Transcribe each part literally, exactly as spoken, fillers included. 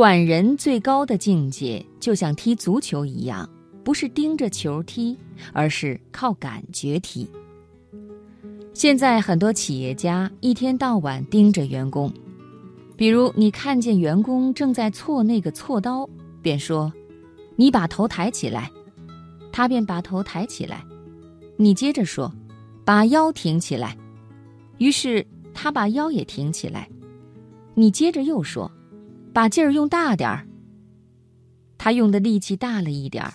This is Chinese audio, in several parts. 管人最高的境界，就像踢足球一样，不是盯着球踢，而是靠感觉踢。现在很多企业家一天到晚盯着员工，比如你看见员工正在锉那个锉刀，便说：“你把头抬起来。”他便把头抬起来。你接着说：“把腰挺起来。”于是他把腰也挺起来。你接着又说：“把劲儿用大点儿。”他用的力气大了一点儿。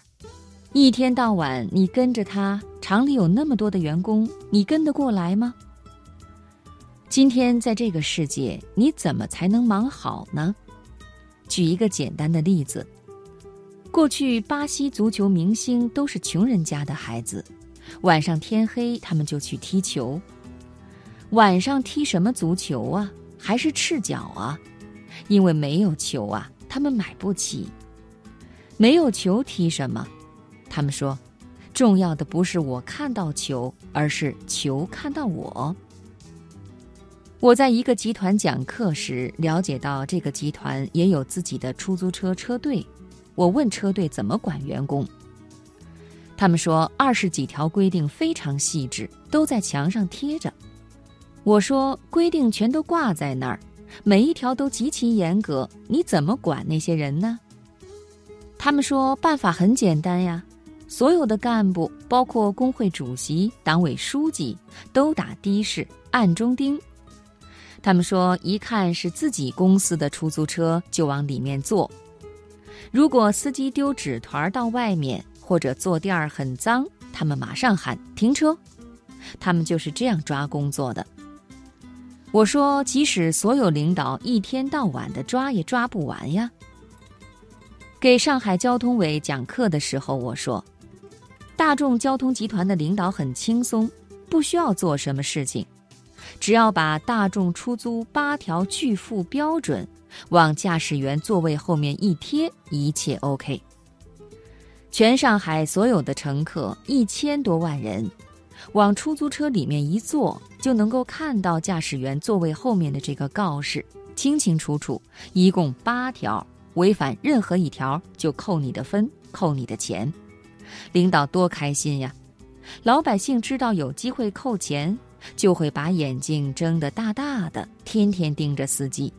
一天到晚你跟着他，厂里有那么多的员工，你跟得过来吗？今天在这个世界，你怎么才能忙好呢？举一个简单的例子，过去巴西足球明星都是穷人家的孩子，晚上天黑他们就去踢球。晚上踢什么足球啊？还是赤脚啊？因为没有球啊，他们买不起。没有球踢什么？他们说，重要的不是我看到球，而是球看到我。我在一个集团讲课时，了解到这个集团也有自己的出租车车队。我问车队怎么管员工，他们说二十几条规定非常细致，都在墙上贴着。我说规定全都挂在那儿，每一条都极其严格，你怎么管那些人呢？他们说办法很简单呀，所有的干部，包括工会主席、党委书记，都打的士、暗中盯。他们说一看是自己公司的出租车就往里面坐，如果司机丢纸团到外面，或者坐垫很脏，他们马上喊停车。他们就是这样抓工作的。我说即使所有领导一天到晚的抓也抓不完呀。给上海交通委讲课的时候，我说大众交通集团的领导很轻松，不需要做什么事情，只要把大众出租八条巨幅标准往驾驶员座位后面一贴，一切 OK。 全上海所有的乘客一千多万人，往出租车里面一坐，就能够看到驾驶员座位后面的这个告示，清清楚楚，一共八条，违反任何一条就扣你的分，扣你的钱。领导多开心呀！老百姓知道有机会扣钱，就会把眼睛睁得大大的，天天盯着司机。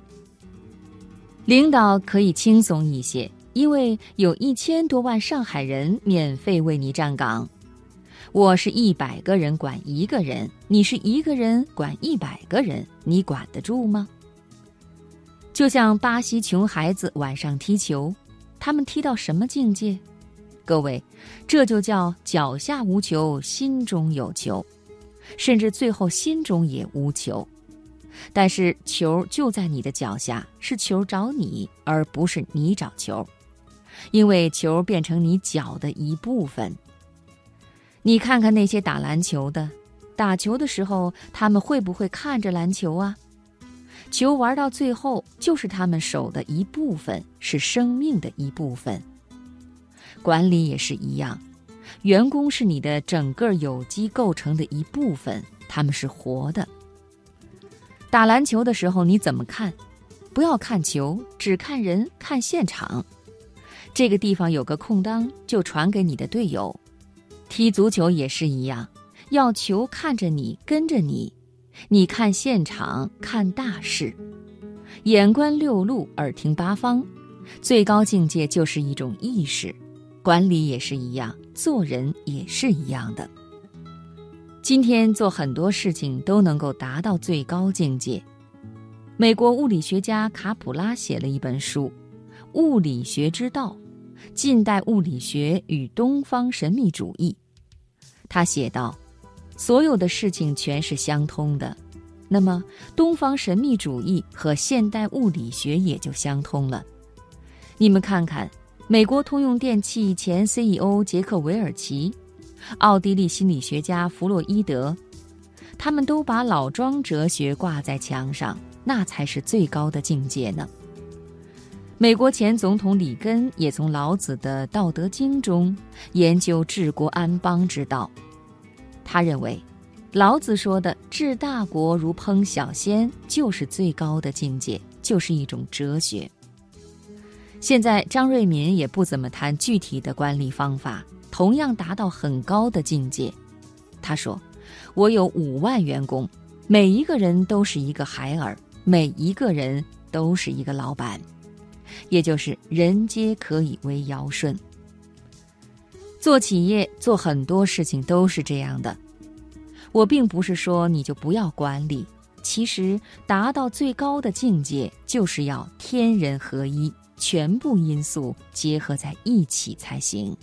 领导可以轻松一些，因为有一千多万上海人免费为你站岗。我是一百个人管一个人，你是一个人管一百个人，你管得住吗？就像巴西穷孩子晚上踢球，他们踢到什么境界？各位，这就叫脚下无球，心中有球，甚至最后心中也无球。但是球就在你的脚下，是球找你，而不是你找球，因为球变成你脚的一部分。你看看那些打篮球的，打球的时候他们会不会看着篮球啊？球玩到最后就是他们手的一部分，是生命的一部分。管理也是一样，员工是你的整个有机构成的一部分，他们是活的。打篮球的时候你怎么看？不要看球，只看人，看现场。这个地方有个空当，就传给你的队友。踢足球也是一样，要球看着你，跟着你，你看现场，看大势，眼观六路，耳听八方，最高境界就是一种意识。管理也是一样，做人也是一样的。今天做很多事情都能够达到最高境界。美国物理学家卡普拉写了一本书《物理学之道：近代物理学与东方神秘主义》。他写道，所有的事情全是相通的，那么东方神秘主义和现代物理学也就相通了。你们看看，美国通用电气前 C E O 杰克韦尔奇，奥地利心理学家弗洛伊德，他们都把老庄哲学挂在墙上，那才是最高的境界呢。美国前总统里根也从老子的《道德经》中研究治国安邦之道。他认为，老子说的“治大国如烹小鲜”就是最高的境界，就是一种哲学。现在张瑞敏也不怎么谈具体的管理方法，同样达到很高的境界。他说，我有五万员工，每一个人都是一个海尔，每一个人都是一个老板，也就是人皆可以为尧舜。做企业做很多事情都是这样的，我并不是说你就不要管理，其实达到最高的境界就是要天人合一，全部因素结合在一起才行。